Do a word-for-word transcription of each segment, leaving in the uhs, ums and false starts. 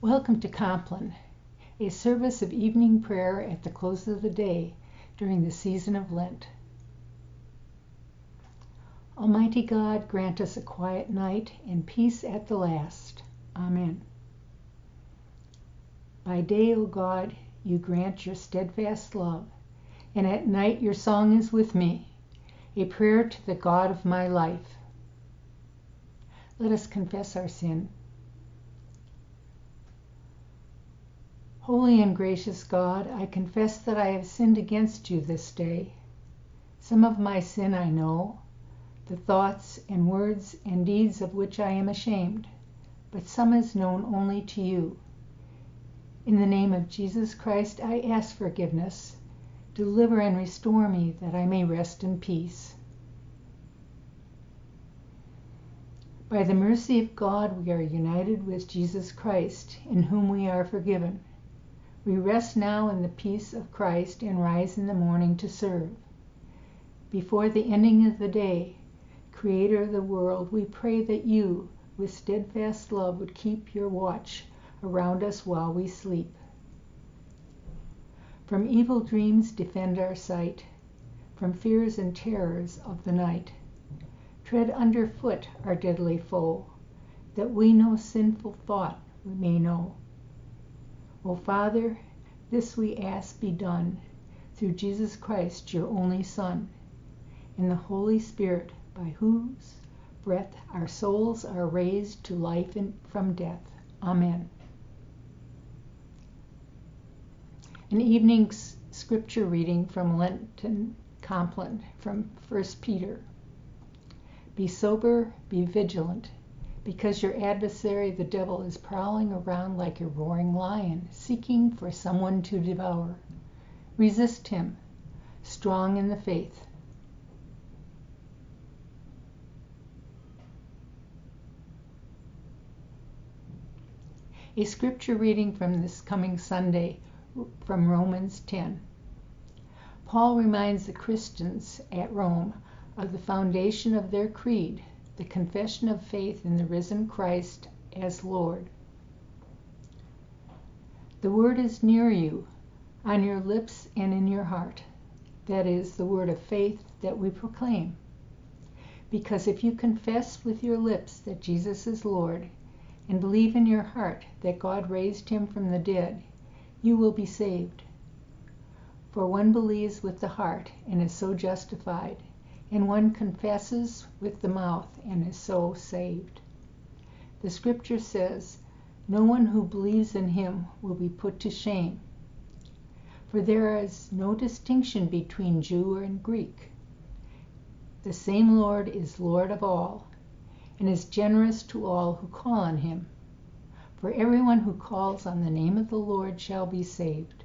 Welcome to Compline, a service of evening prayer at the close of the day during the season of Lent. Almighty God, grant us a quiet night and peace at the last. Amen. By day, O God, you grant your steadfast love, and at night your song is with me, a prayer to the God of my life. Let us confess our sin. Holy and gracious God, I confess that I have sinned against you this day. Some of my sin I know, the thoughts and words and deeds of which I am ashamed, but some is known only to you. In the name of Jesus Christ, I ask forgiveness. Deliver and restore me that I may rest in peace. By the mercy of God, we are united with Jesus Christ, in whom we are forgiven. We rest now in the peace of Christ and rise in the morning to serve. Before the ending of the day, Creator of the world, we pray that you, with steadfast love, would keep your watch around us while we sleep. From evil dreams defend our sight, from fears and terrors of the night. Tread underfoot our deadly foe, that we no sinful thought we may know. O Father, this we ask be done, through Jesus Christ, your only Son, in the Holy Spirit, by whose breath our souls are raised to life and from death. Amen. An evening scripture reading from Lenten Compline from First Peter. Be sober, be vigilant, because your adversary, the devil, is prowling around like a roaring lion, seeking for someone to devour. Resist him, strong in the faith. A scripture reading from this coming Sunday from Romans ten. Paul reminds the Christians at Rome of the foundation of their creed, the confession of faith in the risen Christ as Lord. The word is near you, on your lips and in your heart. That is the word of faith that we proclaim. Because if you confess with your lips that Jesus is Lord, and believe in your heart that God raised him from the dead, you will be saved. For one believes with the heart and is so justified, and one confesses with the mouth and is so saved. The scripture says, no one who believes in him will be put to shame. For there is no distinction between Jew and Greek. The same Lord is Lord of all, and is generous to all who call on him. For everyone who calls on the name of the Lord shall be saved.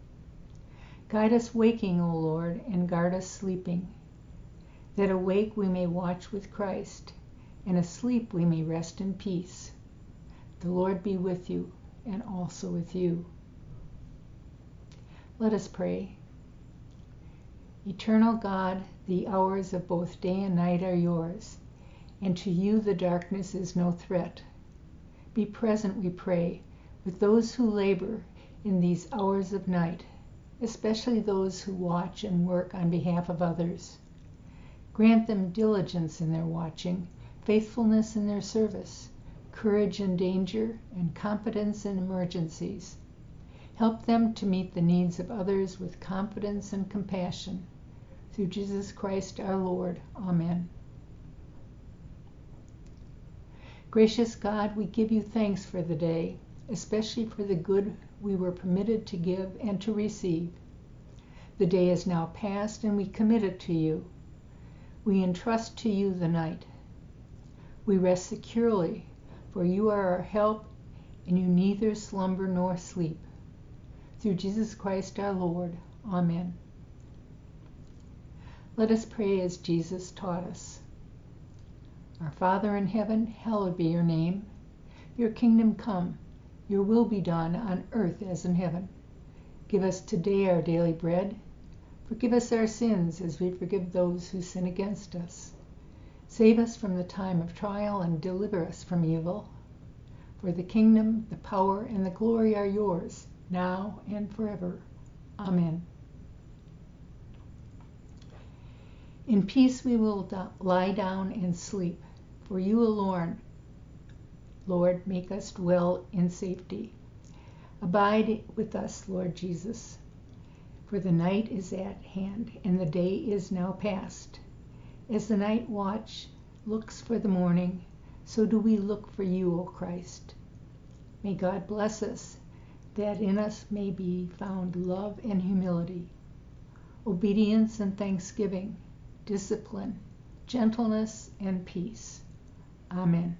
Guide us waking, O Lord, and guard us sleeping, that awake we may watch with Christ, and asleep we may rest in peace. The Lord be with you, and also with you. Let us pray. Eternal God, the hours of both day and night are yours, and to you the darkness is no threat. Be present, we pray, with those who labor in these hours of night, especially those who watch and work on behalf of others. Grant them diligence in their watching, faithfulness in their service, courage in danger, and competence in emergencies. Help them to meet the needs of others with confidence and compassion. Through Jesus Christ our Lord. Amen. Gracious God, we give you thanks for the day, especially for the good we were permitted to give and to receive. The day is now past, and we commit it to you. We entrust to you the night. We rest securely, for you are our help, and you neither slumber nor sleep. Through Jesus Christ our Lord. Amen. Let us pray as Jesus taught us. Our Father in heaven, hallowed be your name. Your kingdom come, your will be done on earth as in heaven. Give us today our daily bread. Forgive us our sins as we forgive those who sin against us. Save us from the time of trial and deliver us from evil. For the kingdom, the power, and the glory are yours, now and forever. Amen. In peace we will lie down and sleep, for you alone, Lord, make us dwell in safety. Abide with us, Lord Jesus, for the night is at hand, and the day is now past. As the night watch looks for the morning, so do we look for you, O Christ. May God bless us, that in us may be found love and humility, obedience and thanksgiving, discipline, gentleness and peace. Amen.